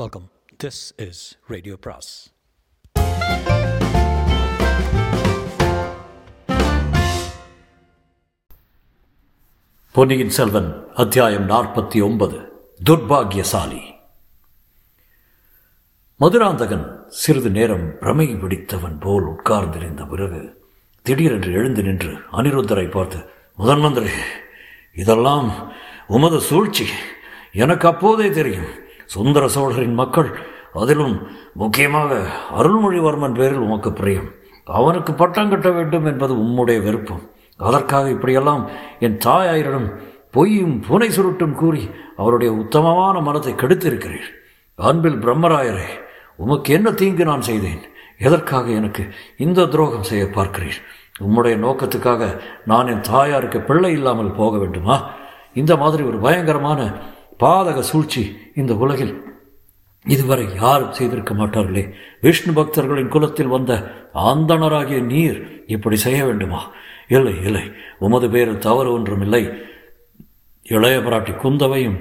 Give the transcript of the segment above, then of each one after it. Welcome. This is radio பிராஸ். பொன்னியின் செல்வன் அத்தியாயம் 49. துர்பாகியசாலி. மதுராந்தகன் சிறிது நேரம் பிரமை பிடித்தவன் போல் உட்கார்ந்திருந்த பிறகு திடீரென்று எழுந்து நின்று அனிருத்தரை பார்த்து, முதன்மந்திரி, இதெல்லாம் உமது சூழ்ச்சி. எனக்கு அப்போதே தெரியும். சுந்தர சோழரின் மக்கள், அதிலும் முக்கியமாக அருள்மொழிவர்மன் பேரில் உமக்கு பிரியம். அவனுக்கு பட்டம் கட்ட வேண்டும் என்பது உம்முடைய விருப்பம். அதற்காக இப்படியெல்லாம் என் தாயாரிடம் பொய்யும் புனை சுருட்டும் கூறி அவருடைய உத்தமமான மனத்தை கெடுத்திருக்கிறீர். அன்பில் பிரம்மராயரே, உமக்கு என்ன தீங்கு நான் செய்தேன்? எதற்காக எனக்கு இந்த துரோகம் செய்ய பார்க்கிறீர்? உம்முடைய நோக்கத்துக்காக நான் என் தாயாருக்கு பிள்ளை இல்லாமல் போக வேண்டுமா? இந்த மாதிரி ஒரு பயங்கரமான பாதக சூழ்ச்சி இந்த உலகில் இதுவரை யாரும் செய்திருக்க மாட்டார்களே. விஷ்ணு பக்தர்களின் குலத்தில் வந்த ஆந்தனராகிய நீர் இப்படி செய்ய வேண்டுமா? இல்லை இல்லை, உமது பேரில் தவறு ஒன்றும் இல்லை. இளைய பிராட்டி குந்தவையும்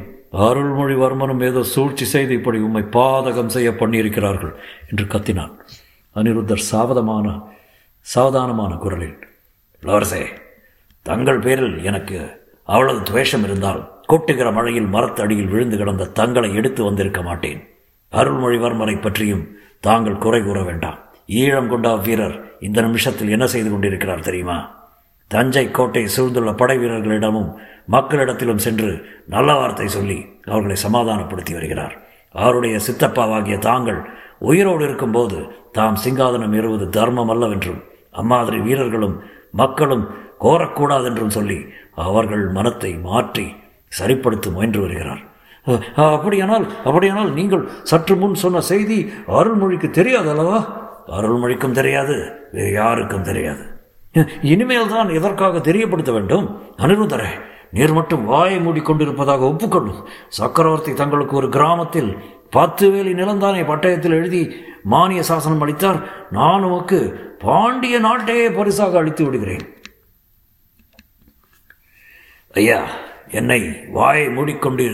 அருள்மொழிவர்மனும் ஏதோ சூழ்ச்சி செய்து இப்படி உம்மை பாதகம் செய்ய பண்ணியிருக்கிறார்கள் என்று கத்தினான். அனிருத்தர் சாவதானமான குரலில், இளவரசே, தங்கள் பேரில் எனக்கு அவ்வளவு துவேஷம் இருந்தால் கொட்டுகிற மழையில் மரத்தடியில் விழுந்து கிடந்த தங்களை எடுத்து வந்திருக்க மாட்டேன். அருள்மொழிவர்மரை பற்றியும் தாங்கள் குறை கூற வேண்டாம். ஈழம் கொண்டா வீரர் இந்த நிமிஷத்தில் என்ன செய்து கொண்டிருக்கிறார் தெரியுமா? தஞ்சை கோட்டை சூழ்ந்துள்ள படை வீரர்களிடமும் மக்களிடத்திலும் சென்று நல்ல வார்த்தை சொல்லி அவர்களை சமாதானப்படுத்தி வருகிறார். அவருடைய சித்தப்பாவாகிய தாங்கள் உயிரோடு இருக்கும்போது தாம் சிங்காதனம் ஏறுவது தர்மம் அல்லவென்றும் அம்மாதிரி வீரர்களும் மக்களும் கோரக்கூடாதென்றும் சொல்லி அவர்கள் மனத்தை மாற்றி சரிப்படுத்த முயன்று வருகிறார். அப்படியானால் நீங்கள் சற்று முன் சொன்ன செய்தி அருள்மொழிக்கு தெரியாது அல்லவா? அருள்மொழிக்கும் தெரியாது, வேறு யாருக்கும் தெரியாது. இனிமேல் தான் எதற்காக தெரியப்படுத்த வேண்டும்? அனிருந்தரே, நீர் மட்டும் வாயை மூடிக்கொண்டிருப்பதாக ஒப்புக்கொள்ளும். சக்கரவர்த்தி தங்களுக்கு ஒரு கிராமத்தில் 10 வேலி நிலந்தானே பட்டயத்தில் எழுதி மானிய சாசனம் அளித்தார். நான் உமக்கு பாண்டிய நாட்டையே பரிசாக அளித்து விடுகிறேன். ஐயா, என்னை வாயை மூடிக்கொண்டு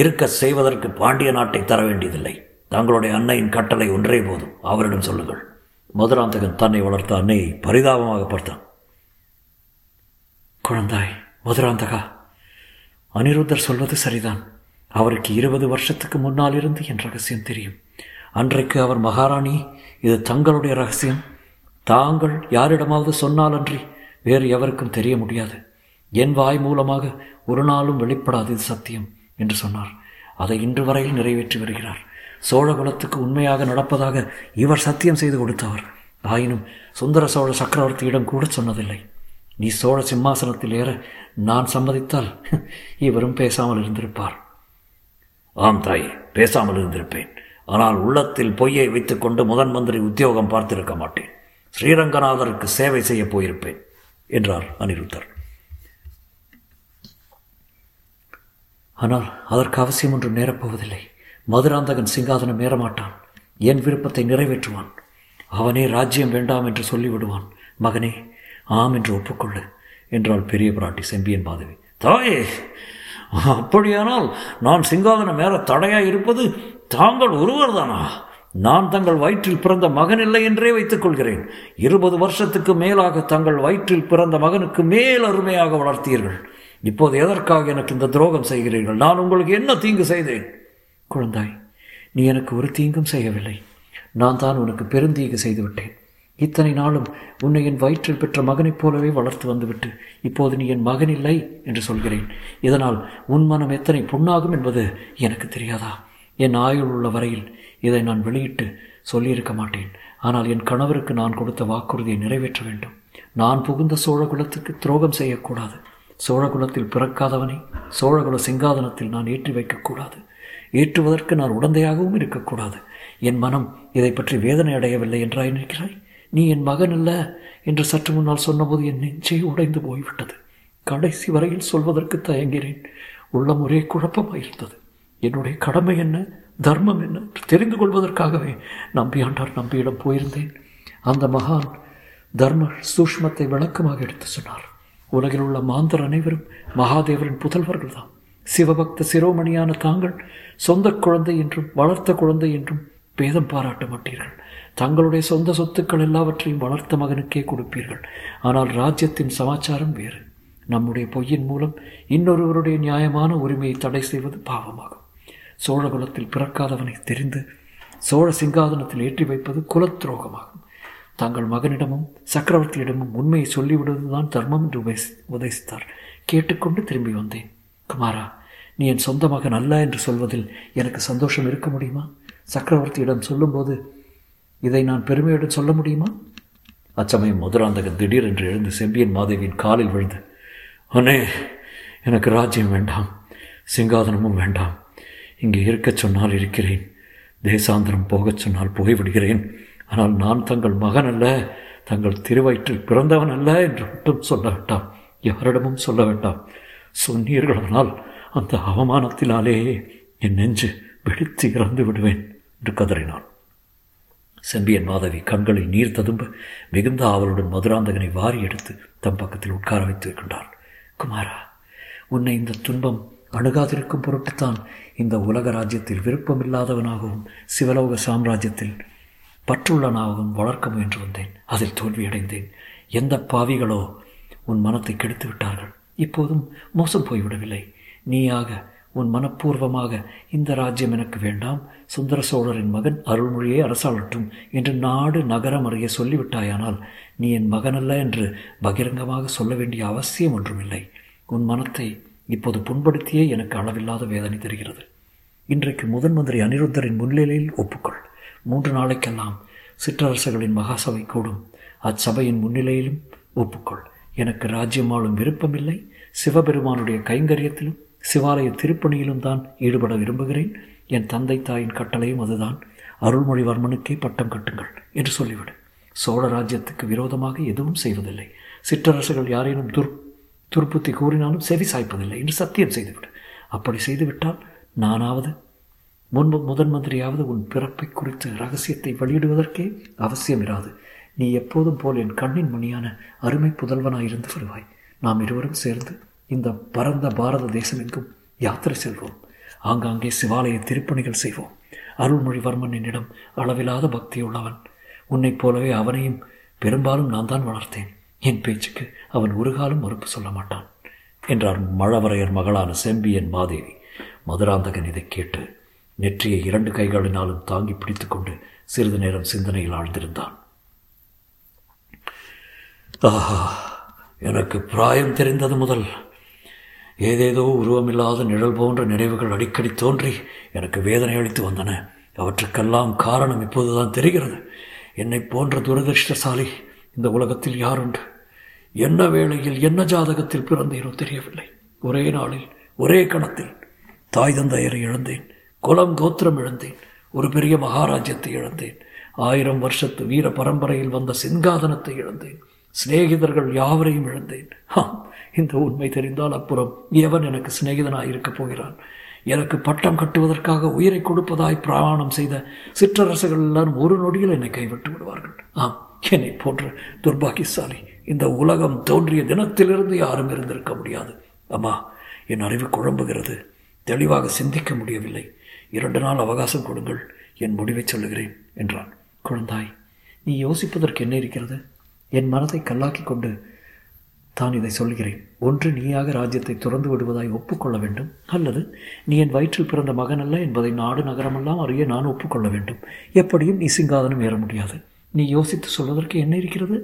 இருக்க செய்வதற்கு பாண்டிய நாட்டை தர வேண்டியதில்லை. தங்களுடைய அன்னையின் கட்டளை ஒன்றே போதும், அவரிடம் சொல்லுங்கள். மதுராந்தகன் தன்னை வளர்த்த அன்னையை பரிதாபமாக பார்த்தான். குழந்தாய் மதுராந்தகா, அனிருத்தர் சொல்வது சரிதான். அவருக்கு 20 வருஷத்துக்கு முன்னால் இருந்து என் ரகசியம் தெரியும். அன்றைக்கு அவர், மகாராணி, இது தங்களுடைய ரகசியம். தாங்கள் யாரிடமாவது சொன்னாலன்றி வேறு எவருக்கும் தெரிய முடியாது. என் வாய் மூலமாக ஒரு நாளும் வெளிப்படாது, இது சத்தியம் என்று சொன்னார். அதை இன்று வரையில் நிறைவேற்றி வருகிறார். சோழ குலத்துக்கு உண்மையாக நடப்பதாக இவர் சத்தியம் செய்து கொடுத்தவர். ஆயினும் சுந்தர சோழ சக்கரவர்த்தியிடம் கூட சொன்னதில்லை. நீ சோழ சிம்மாசனத்தில் ஏற நான் சம்மதித்தால் இவரும் பேசாமல் இருந்திருப்பார். ஆம் தாய், பேசாமல் இருந்திருப்பேன். ஆனால் உள்ளத்தில் பொய்யை வைத்துக்கொண்டு முதன் மந்திரி உத்தியோகம் பார்த்திருக்க மாட்டேன். ஸ்ரீரங்கநாதருக்கு சேவை செய்ய போயிருப்பேன் என்றார் அனிருத்தர். ஆனால் அதற்கு அவசியம் ஒன்றும் நேரப்போவதில்லை. மதுராந்தகன் சிங்காதனம் ஏறமாட்டான். என் விருப்பத்தை நிறைவேற்றுவான். அவனே ராஜ்யம் வேண்டாம் என்று சொல்லிவிடுவான். மகனே, ஆம் என்று ஒப்புக்கொள்ளு என்றாள் பெரிய பிராட்டி செம்பியன் மாதவி. தாயே, அப்படியானால் நான் சிங்காதனம் ஏற தடையாய் இருப்பது தாங்கள் ஒருவர் தானா? நான் தங்கள் வயிற்றில் பிறந்த மகன் இல்லை என்றே வைத்துக் கொள்கிறேன். 20 வருஷத்துக்கு மேலாக தங்கள் வயிற்றில் பிறந்த மகனுக்கு மேல் அருமையாக வளர்த்தீர்கள். இப்போது எதற்காக எனக்கு இந்த துரோகம் செய்கிறீர்கள்? நான் உங்களுக்கு என்ன தீங்கு செய்தேன்? குழந்தாய், நீ எனக்கு ஒரு தீங்கும் செய்யவில்லை. நான் தான் உனக்கு பெருந்தீங்கு செய்துவிட்டேன். இத்தனை நாளும் உன்னை என் வயிற்றில் பெற்ற மகனைப் போலவே வளர்த்து வந்துவிட்டு இப்போது நீ என் மகன் இல்லை என்று சொல்கிறேன். இதனால் உன் மனம் எத்தனை புண்ணாகும் என்பது எனக்கு தெரியாதா? என் ஆயுள் உள்ள வரையில் இதை நான் வெளியிட்டு சொல்லியிருக்க மாட்டேன். ஆனால் என் கணவருக்கு நான் கொடுத்த வாக்குறுதியை நிறைவேற்ற வேண்டும். நான் புகுந்த சோழ குலத்துக்கு துரோகம் செய்யக்கூடாது. சோழகுலத்தில் பிறக்காதவனை சோழகுல சிங்காதனத்தில் நான் ஏற்றி வைக்கக்கூடாது. ஏற்றுவதற்கு நான் உடந்தையாகவும் இருக்கக்கூடாது. என் மனம் இதை பற்றி வேதனை அடையவில்லை என்றாய் நினைக்கிறாய்? நீ என் மகன் அல்ல என்று சற்று முன்னால் சொன்னபோது என் நெஞ்சே உடைந்து போய்விட்டது. கடைசி வரையில் சொல்வதற்கு தயங்கிறேன். உள்ளம் ஒரே குழப்பமாயிருந்தது. என்னுடைய கடமை என்ன, தர்மம் என்ன தெரிந்து கொள்வதற்காகவே நம்பியாண்டார் நம்பியிடம் போயிருந்தேன். அந்த மகான் தர்ம சூஷ்மத்தை விளக்கமாக எடுத்து சொன்னார். உலகில் உள்ள மாந்தர் அனைவரும் மகாதேவரின் புதல்வர்கள் தான். சிவபக்த சிரோமணியான தாங்கள் சொந்த குழந்தை என்றும் வளர்த்த குழந்தை என்றும் பேதம் பாராட்ட மாட்டீர்கள். தங்களுடைய சொந்த சொத்துக்கள் எல்லாவற்றையும் வளர்த்த மகனுக்கே கொடுப்பீர்கள். ஆனால் ராஜ்யத்தின் சமாச்சாரம் வேறு. நம்முடைய பொய்யின் மூலம் இன்னொருவருடைய நியாயமான உரிமையை தடை செய்வது பாவமாகும். சோழகுலத்தில் பிறக்காதவனை தெரிந்து சோழ சிங்காதனத்தில் ஏற்றி வைப்பது குலத்துரோகமாகும். தங்கள் மகனிடமும் சக்கரவர்த்தியிடமும் உண்மையை சொல்லிவிடுவதுதான் தர்மம் என்று உபதேசித்தார். கேட்டுக்கொண்டு திரும்பி வந்தேன். குமாரா, நீ என் சொந்த மகன் அல்ல என்று சொல்வதில் எனக்கு சந்தோஷம் இருக்க முடியுமா? சக்கரவர்த்தியிடம் சொல்லும்போது இதை நான் பெருமையுடன் சொல்ல முடியுமா? அச்சமயம் மதுராந்தகன் திடீரென்று எழுந்து செம்பியன் மாதேவியின் காலில் விழுந்து, அண்ணே, எனக்கு ராஜ்யம் வேண்டாம், சிங்காதனமும் வேண்டாம். இங்கே இருக்கச் சொன்னால் இருக்கிறேன், தேசாந்திரம் போகச் சொன்னால் போய்விடுகிறேன். ஆனால் நான் தங்கள் மகன் அல்ல, தங்கள் திருவயிற்றில் பிறந்தவன் அல்ல என்று மட்டும் சொல்ல வேண்டாம், யாரிடமும் சொல்ல வேண்டாம். சொன்னீர்களானால் அந்த அவமானத்தினாலேயே என் நெஞ்சு வெடித்து இறந்து விடுவேன் என்று கதறினான். செம்பியன் மாதவி கண்களில் நீர் ததும்ப மிகுந்த ஆவலுடன் மதுராந்தகனை வாரி எடுத்து தம் பக்கத்தில் உட்கார வைத்திருக்கின்றார். குமாரா, உன்னை இந்த துன்பம் அணுகாதிருக்கும் பொருட்டுத்தான் இந்த உலக ராஜ்யத்தில் விருப்பமில்லாதவனாகவும் சிவலோக சாம்ராஜ்யத்தில் பற்றுள்ளனாகவும் வளர்க்க முயன்று வந்தேன். அதில் தோல்வியடைந்தேன். எந்த பாவிகளோ உன் மனத்தை கெடுத்து விட்டார்கள். இப்போதும் மோசம் போய்விடவில்லை. நீயாக உன் மனப்பூர்வமாக இந்த ராஜ்யம் எனக்கு வேண்டாம், சுந்தர சோழரின் மகன் அருள்மொழியை அரசாளட்டும் என்று நாடு நகரம் அறிய சொல்லிவிட்டாயானால் நீ என் மகனல்ல என்று பகிரங்கமாக சொல்ல வேண்டிய அவசியம் ஒன்றுமில்லை. உன் மனத்தை இப்போது புண்படுத்தியே எனக்கு அளவில்லாத வேதனை தருகிறது. இன்றைக்கு முதன் மந்திரி அனிருத்தரின் முன்னிலையில் ஒப்புக்கொள். 3 நாளைக்கெல்லாம் சிற்றரசர்களின் மகாசபை கூடும். அச்சபையின் முன்னிலையிலும் ஒப்புக்கொள். எனக்கு ராஜ்யம் ஆளும் விருப்பமில்லை. சிவபெருமானுடைய கைங்கரியத்திலும் சிவாலய திருப்பணியிலும் தான் ஈடுபட விரும்புகிறேன். என் தந்தை தாயின் கட்டளையும் அதுதான். அருள்மொழிவர்மனுக்கே பட்டம் கட்டுங்கள் என்று சொல்லிவிடு. சோழ ராஜ்யத்துக்கு விரோதமாக எதுவும் செய்வதில்லை. சிற்றரசுகள் யாரேனும் துர்ப்புத்தி கூறினாலும் செவி சாய்ப்பதில்லை என்று சத்தியம் செய்துவிடு. அப்படி செய்துவிட்டால் நானாவது முதன் மந்திரியாவது உன் பிறப்பை குறித்த ரகசியத்தை வெளியிடுவதற்கே அவசியம் இராது. நீ எப்போதும் போல் என் கண்ணின் மணியான அருமை புதல்வனாயிருந்து வருவாய். நாம் இருவரும் சேர்ந்து இந்த பரந்த பாரத தேசமெங்கும் யாத்திரை செல்வோம். ஆங்காங்கே சிவாலய திருப்பணிகள் செய்வோம். அருள்மொழிவர்மன் என்னிடம் அளவில்லாத பக்தியுள்ளவன். உன்னைப் போலவே அவனையும் பெரும்பாலும் நான் தான் வளர்த்தேன். என் பேச்சுக்கு அவன் ஒரு காலம் மறுப்பு சொல்ல மாட்டான் என்றார் மழவரையர் மகளான செம்பியன் மாதேவி. மதுராந்தகன் இதை கேட்டு நெற்றியை 2 கைகளினாலும் தாங்கி பிடித்து கொண்டு சிறிது நேரம் சிந்தனையில் ஆழ்ந்திருந்தான். ஆஹா, எனக்கு பிராயம் தெரிந்தது முதல் ஏதேதோ உருவமில்லாத நிழல் போன்ற நினைவுகள் அடிக்கடி தோன்றி எனக்கு வேதனை அளித்து வந்தன. அவற்றுக்கெல்லாம் காரணம் இப்போதுதான் தெரிகிறது. என்னை போன்ற துரதிருஷ்டசாலி இந்த உலகத்தில் யாருண்டு? என்ன வேளையில் என்ன ஜாதகத்தில் பிறந்தேனோ தெரியவில்லை. ஒரே நாளில் ஒரே கணத்தில் தாய் தந்தையரை இழந்தேன், குலம் கோத்திரம் இழந்தேன், ஒரு பெரிய மகாராஜ்யத்தை இழந்தேன், 1000 வருஷத்து வீர பரம்பரையில் வந்த சிங்காதனத்தை இழந்தேன், சிநேகிதர்கள் யாவரையும் இழந்தேன். ஆம், இந்த உண்மை தெரிந்தால் அப்புறம் எவன் எனக்கு சிநேகிதனாக இருக்கப் போகிறான்? எனக்கு பட்டம் கட்டுவதற்காக உயிரை கொடுப்பதாய் பிராணம் செய்த சிற்றரசுகள் எல்லாரும் ஒரு நொடியில் என்னை கைவிட்டு விடுவார்கள். ஆம், என்னை போன்ற துர்பாகியசாலி இந்த உலகம் தோன்றிய தினத்திலிருந்து யாரும் இருந்திருக்க முடியாது. அம்மா, என் அறிவு குழம்புகிறது, தெளிவாக சிந்திக்க முடியவில்லை. 2 நாள் அவகாசம் கொடுங்கள், என் முடிவை சொல்லுகிறேன் என்றான். குழந்தாய், நீ யோசிப்பதற்கு என்ன இருக்கிறது? என் மனத்தை கல்லாக்கி கொண்டு தான் இதை சொல்கிறேன். ஒன்று, நீயாக ராஜ்யத்தை துறந்து விடுவதாய் ஒப்புக்கொள்ள வேண்டும். அல்லது நீ என் வயிற்றில் பிறந்த மகன் அல்ல என்பதை நாடு நகரமெல்லாம் அறிய நான் ஒப்புக்கொள்ள வேண்டும். எப்படியும் நீ சிங்காதனம் ஏற முடியாது. நீ யோசித்து சொல்வதற்கு என்ன இருக்கிறது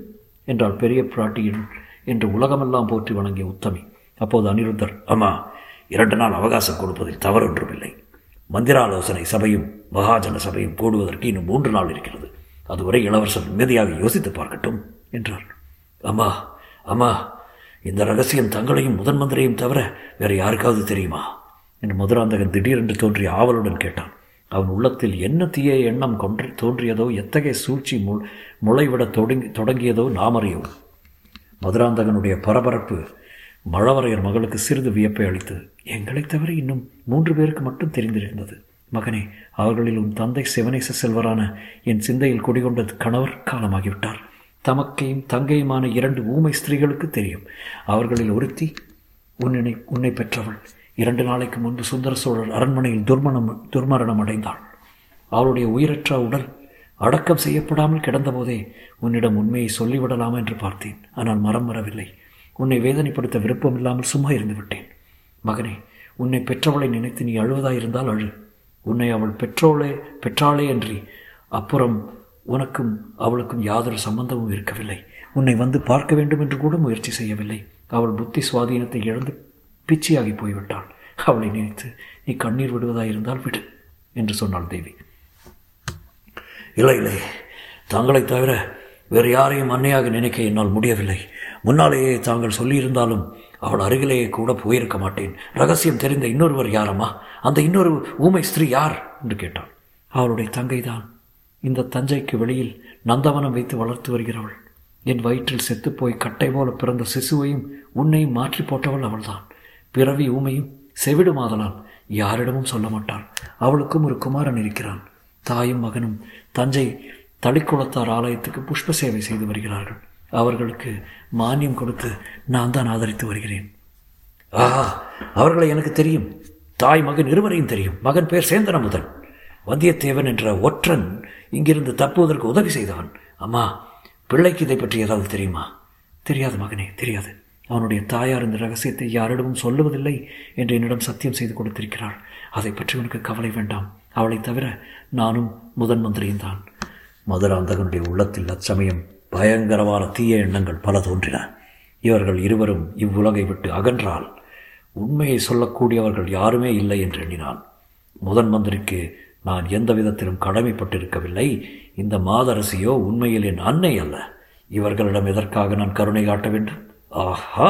என்றால் பெரிய பிராட்டியின் என்று உலகமெல்லாம் போற்றி வணங்கிய உத்தமி. அப்போது அனிருத்தர், அம்மா, 2 நாள் அவகாசம் கொடுப்பதில் தவறு ஒன்றுமில்லை. மந்திராலோசனை சபையும் மகாஜன சபையும் கூடுவதற்கு இன்னும் 3 நாள் இருக்கிறது. அதுவரை இளவரசர் நிம்மதியாக யோசித்து பார்க்கட்டும் என்றார். அம்மா, அம்மா, இந்த ரகசியம் தங்களையும் முதன் மந்திரையும் தவிர வேறு யாருக்காவது தெரியுமா என்று மதுராந்தகன் திடீரென்று தோன்றிய ஆவலுடன் கேட்டான். அவன் உள்ளத்தில் என்ன தீய எண்ணம் தோன்றியதோ, எத்தகைய சூழ்ச்சி முளைவிட தொடங்கியதோ நாம் அறியவும். மதுராந்தகனுடைய பரபரப்பு மழவரையர் மகளுக்கு சிறிது வியப்பை அளித்தது. எங்களை தவிர இன்னும் 3 பேருக்கு மட்டும் தெரிந்திருந்தது. மகனே, அவர்களில் உன் தந்தை சிவனேச செல்வரான என் சிந்தையில் குடிகொண்ட கணவர் காலமாகிவிட்டார். தமக்கையும் தங்கையுமான 2 ஊமை ஸ்திரீகளுக்கு தெரியும். அவர்களில் ஒருத்தி உன்னை பெற்றவள். 2 நாளைக்கு முன்பு சுந்தர சோழர் அரண்மனையில் துர்மரணம் அடைந்தாள். அவளுடைய உயிரற்ற உடல் அடக்கம் செய்யப்படாமல் கிடந்தபோதே உன்னிடம் உண்மையை சொல்லிவிடலாம் என்று பார்த்தேன். ஆனால் மரம் வரவில்லை. உன்னை வேதனைப்படுத்த விருப்பம் இல்லாமல் சும்மா இருந்து விட்டேன். மகனே, உன்னை பெற்றவளை நினைத்து நீ அழுவதாயிருந்தால் அழு. உன்னை அவள் பெற்றாளே அன்றி அப்புறம் உனக்கும் அவளுக்கும் யாதொரு சம்பந்தமும் இருக்கவில்லை. உன்னை வந்து பார்க்க வேண்டும் என்று கூட முயற்சி செய்யவில்லை. அவள் புத்தி சுவாதீனத்தை இழந்து பிச்சியாகி போய்விட்டாள். அவளை நினைத்து நீ கண்ணீர் விடுவதாயிருந்தால் விடு என்று சொன்னாள் தேவி. இல்லை இல்லை, தாங்களை தவிர வேறு யாரையும் அன்னையாக நினைக்க என்னால் முடியவில்லை. முன்னாலேயே தாங்கள் சொல்லியிருந்தாலும் அவள் அருகிலேயே கூட போயிருக்க மாட்டேன். ரகசியம் தெரிந்த இன்னொருவர் யாரம்மா? அந்த இன்னொரு ஊமை ஸ்திரீ யார் என்று கேட்டாள். அவளுடைய தங்கைதான். இந்த தஞ்சைக்கு வெளியில் நந்தவனம் வைத்து வளர்த்து வருகிறவள். என் வயிற்றில் செத்துப்போய் கட்டை போல பிறந்த சிசுவையும் உன்னையும் மாற்றி போட்டவள் அவள்தான். பிறவி ஊமையும் செவிடுமாதலால் யாரிடமும் சொல்ல மாட்டாள். அவளுக்கும் ஒரு குமாரன் இருக்கிறான். தாயும் மகனும் தஞ்சை தளிக்குளத்தார் ஆலயத்துக்கு புஷ்ப சேவை செய்து வருகிறார்கள். அவர்களுக்கு மானியம் கொடுத்து நான் தான் ஆதரித்து வருகிறேன். ஆஹா, அவர்களை எனக்கு தெரியும். தாய் மகன் இருவரையும் தெரியும். மகன் பேர் சேந்தனமுதன். வந்தியத்தேவன் என்ற ஒற்றன் இங்கிருந்து தப்புவதற்கு உதவி செய்தவன். அம்மா, பிள்ளைக்கு இதை பற்றி ஏதாவது தெரியுமா? தெரியாது மகனே, தெரியாது. அவனுடைய தாயார் இந்த ரகசியத்தை யாரிடமும் சொல்லுவதில்லை என்று என்னிடம் சத்தியம் செய்து கொடுத்திருக்கிறாள். அதை பற்றி உனக்கு கவலை வேண்டாம். அவளை தவிர நானும் முதன் மந்திரியும் தான். மதுராந்தகனுடைய உள்ளத்தில் அச்சமயம் பயங்கரமான தீய எண்ணங்கள் பல தோன்றின. இவர்கள் இருவரும் இவ்வுலகை விட்டு அகன்றால் உண்மையை சொல்லக்கூடியவர்கள் யாருமே இல்லை என்று எண்ணினான். முதன் மந்திரிக்கு நான் எந்த விதத்திலும் கடமைப்பட்டிருக்கவில்லை. இந்த மாதரசியோ உண்மையில் என் அன்னை அல்ல. இவர்களிடம் எதற்காக நான் கருணை காட்ட வேண்டும்? ஆஹா,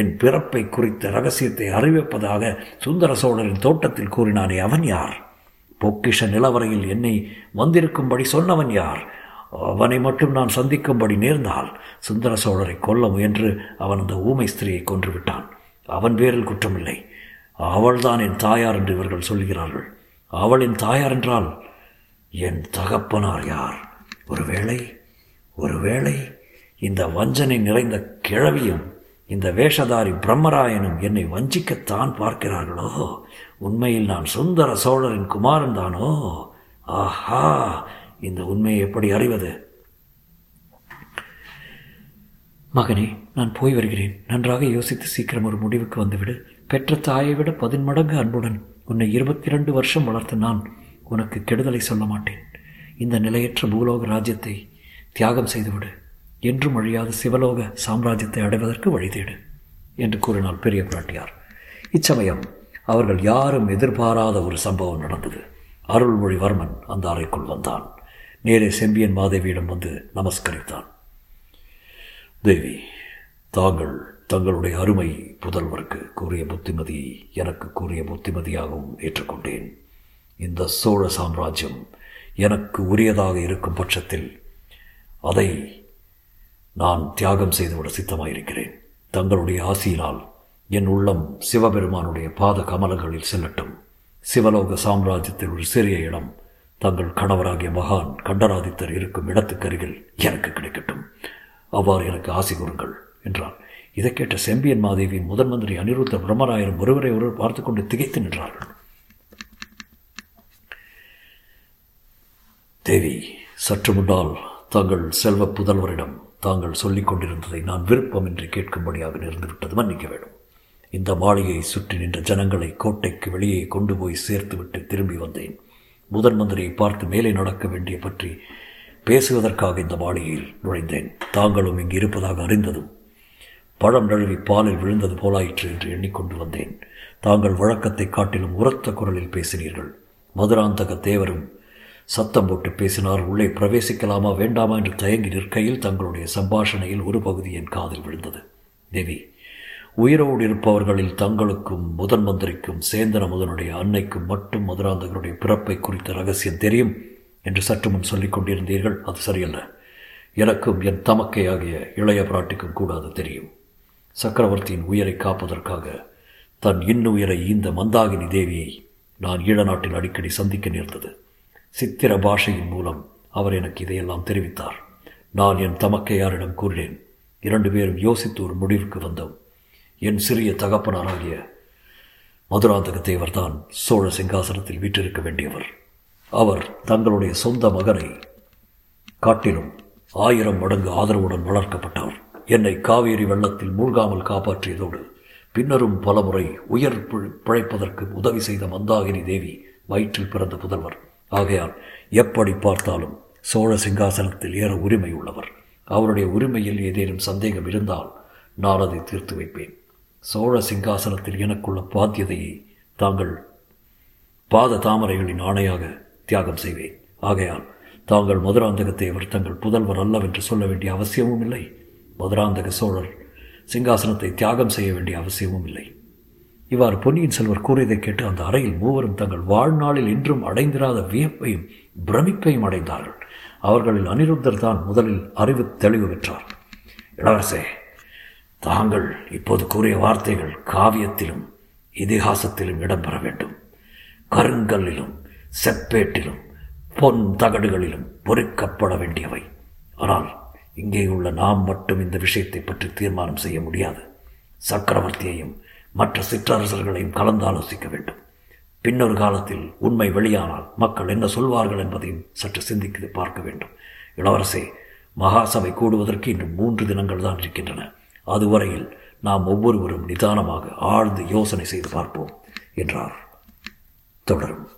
என் பிறப்பை குறித்த ரகசியத்தை அறிவிப்பதாக சுந்தர சோழரின் தோட்டத்தில் கூறினானே அவன் யார்? பொக்கிஷ நிலவரையில் என்னை வந்திருக்கும்படி சொன்னவன் யார்? அவனை மட்டும் நான் சந்திக்கும்படி நேர்ந்தால் சுந்தர சோழரை கொல்ல முயன்று அவன் அந்த ஊமை ஸ்திரியை கொன்றுவிட்டான். அவன் பேரில் குற்றமில்லை. அவள்தான் என் தாயார் என்று இவர்கள் சொல்கிறார்கள். அவளின் தாயார் என்றால் என் தகப்பனார் யார்? ஒருவேளை இந்த வஞ்சனை நிறைந்த கிழவியும் இந்த வேஷதாரி பிரம்மராயனும் என்னை வஞ்சிக்கத்தான் பார்க்கிறார்களோ? உண்மையில் நான் சுந்தர சோழரின் குமாரன் தானோ? ஆஹா, இந்த உண்மையை எப்படி அறிவது? மகனே, நான் போய் வருகிறேன். நன்றாக யோசித்து சீக்கிரம் ஒரு முடிவுக்கு வந்துவிடு. பெற்ற தாயை விட 10 மடங்கு அன்புடன் உன்னை 22 வருஷம் வளர்த்த நான் உனக்கு கெடுதலை சொல்ல மாட்டேன். இந்த நிலையற்ற பூலோக ராஜ்யத்தை தியாகம் செய்துவிடு. என்றும் அழியாத சிவலோக சாம்ராஜ்யத்தை அடைவதற்கு வழி தேடு என்று கூறினாள் பெரிய பிராட்டியார். இச்சமயம் அவர்கள் யாரும் எதிர்பாராத ஒரு சம்பவம் நடந்தது. அருள்மொழிவர்மன் அந்த அறைக்குள் வந்தான். நேரே செம்பியன் மாதேவியிடம் வந்து நமஸ்கரித்தான். தேவி, தாங்கள் தங்களுடைய அருமை புதல்வருக்கு கூறிய புத்திமதியை எனக்கு கூறிய புத்திமதியாகவும் ஏற்றுக்கொண்டேன். இந்த சோழ சாம்ராஜ்யம் எனக்கு உரியதாக இருக்கும் பட்சத்தில் அதை நான் தியாகம் செய்துவிட சித்தமாயிருக்கிறேன். தங்களுடைய ஆசியினால் என் உள்ளம் சிவபெருமானுடைய பாத கமலங்களில் செல்லட்டும். சிவலோக சாம்ராஜ்யத்தில் ஒரு சிறிய இடம் தங்கள் கணவராகிய மகான் கண்டராதித்தர் இருக்கும் இடத்துக்கு அருகில் எனக்கு கிடைக்கட்டும். அவ்வாறு எனக்கு ஆசி கூறுங்கள் என்றார். இதை கேட்ட செம்பியன் மாதேவியின் முதன் மந்திரி அனிருத்த பிரம்மராயரும் ஒருவரை ஒருவர் பார்த்து கொண்டு திகைத்து நின்றார்கள். தேவி, சற்று முன்னால் தாங்கள் செல்வ புதல்வரிடம் தாங்கள் சொல்லிக் கொண்டிருந்ததை நான் விருப்பமின்றி கேட்கும்படியாக நேர்ந்துவிட்டது. மன்னிக்க வேண்டும். இந்த மாளிகையை சுற்றி நின்ற ஜனங்களை கோட்டைக்கு வெளியே கொண்டு போய் சேர்த்துவிட்டு திரும்பி வந்தேன். முதன் மந்திரியை பார்த்து மேலே நடக்க வேண்டிய பற்றி பேசுவதற்காக இந்த மாளிகையில் நுழைந்தேன். தாங்களும் இங்கு இருப்பதாக அறிந்ததும் பழம் நழுவி பாலில் விழுந்தது போலாயிற்று என்று எண்ணிக்கொண்டு வந்தேன். தாங்கள் வழக்கத்தை காட்டிலும் உரத்த குரலில் பேசினீர்கள். மதுராந்தக தேவரும் சத்தம் போட்டு பேசினார். உள்ளே பிரவேசிக்கலாமா வேண்டாமா என்று தயங்கி நிற்கையில் தங்களுடைய சம்பாஷணையில் ஒரு பகுதி என் காதில் விழுந்தது. தேவி, உயிரோடு இருப்பவர்களில் தங்களுக்கும் முதன் மந்திரிக்கும் சேந்தன முதனுடைய அன்னைக்கும் மட்டும் மதுராந்தகருடைய பிறப்பை குறித்த ரகசியம் தெரியும் என்று சற்று முன் சொல்லிக் கொண்டிருந்தீர்கள். அது சரியல்ல. எனக்கும் என் தமக்கையாகிய இளைய பிராட்டிக்கும் கூட அது தெரியும். சக்கரவர்த்தியின் உயிரை காப்பதற்காக தன் இன்னுயிரை ஈந்த மந்தாகினி தேவியை நான் ஈழ நாட்டில் அடிக்கடி சந்திக்க நேர்ந்தது. சித்திர பாஷையின் மூலம் அவர் எனக்கு இதையெல்லாம் தெரிவித்தார். நான் என் தமக்கையாரிடம் கூறினேன். 2 பேரும் யோசித்து ஒரு முடிவுக்கு வந்தோம். என் சிறிய தகப்பனாராகிய மதுராந்தக தேவர் தான் சோழ சிங்காசனத்தில் வீற்றிருக்க வேண்டியவர். அவர் தங்களுடைய சொந்த மகனை காட்டிலும் 1000 மடங்கு ஆதரவுடன் வளர்க்கப்பட்டார். என்னை காவேரி வெள்ளத்தில் மூழ்காமல் காப்பாற்றியதோடு பின்னரும் பலமுறை உயர் பிழைப்பதற்கு உதவி செய்த மந்தாகினி தேவி வயிற்றில் பிறந்த புதல்வர். ஆகையால் எப்படி பார்த்தாலும் சோழ சிங்காசனத்தில் ஏற உரிமை உள்ளவர். அவருடைய உரிமையில் ஏதேனும் சந்தேகம் இருந்தால் நான் அதை தீர்த்து வைப்பேன். சோழ சிங்காசனத்தில் எனக்குள்ள பாத்தியதையை தாங்கள் பாத தாமரைகளின் ஆணையாக தியாகம் செய்வேன். ஆகையால் தாங்கள் மதுராந்தகத்தேவர் தங்கள் புதல்வர் அல்லவென்று சொல்ல வேண்டிய அவசியமும் இல்லை. மதுராந்தக சோழர் சிங்காசனத்தை தியாகம் செய்ய வேண்டிய அவசியமும் இல்லை. இவ்வாறு பொன்னியின் செல்வர் கூறியதை கேட்டு அந்த அறையில் மூவரும் தங்கள் வாழ்நாளில் இன்றும் அடைந்திராத வியப்பையும் பிரமிப்பையும் அடைந்தார்கள். அவர்களில் அனிருத்தர் தான் முதலில் அறிவு தெளிவு பெற்றார். இளவரசே, தாங்கள் இப்போது கூறிய வார்த்தைகள் காவியத்திலும் இதிகாசத்திலும் இடம்பெற வேண்டும். கருங்கல்லிலும் செப்பேட்டிலும் பொன் தகடுகளிலும் பொறிக்கப்பட வேண்டியவை. ஆனால் இங்கே உள்ள நாம் மட்டும் இந்த விஷயத்தை பற்றி தீர்மானம் செய்ய முடியாது. சக்கரவர்த்தியையும் மற்ற சிற்றரசர்களையும் கலந்து ஆலோசிக்க வேண்டும். பின்னொரு காலத்தில் உண்மை வெளியானால் மக்கள் என்ன சொல்வார்கள் என்பதையும் சற்று சிந்தித்து பார்க்க வேண்டும். இளவரசே, மகாசபை கூடுவதற்கு இன்னும் 3 தினங்கள் தான் இருக்கின்றன. அதுவரையில் நாம் ஒவ்வொருவரும் நிதானமாக ஆழ்ந்து யோசனை செய்து பார்ப்போம் என்றார். தொடரும்.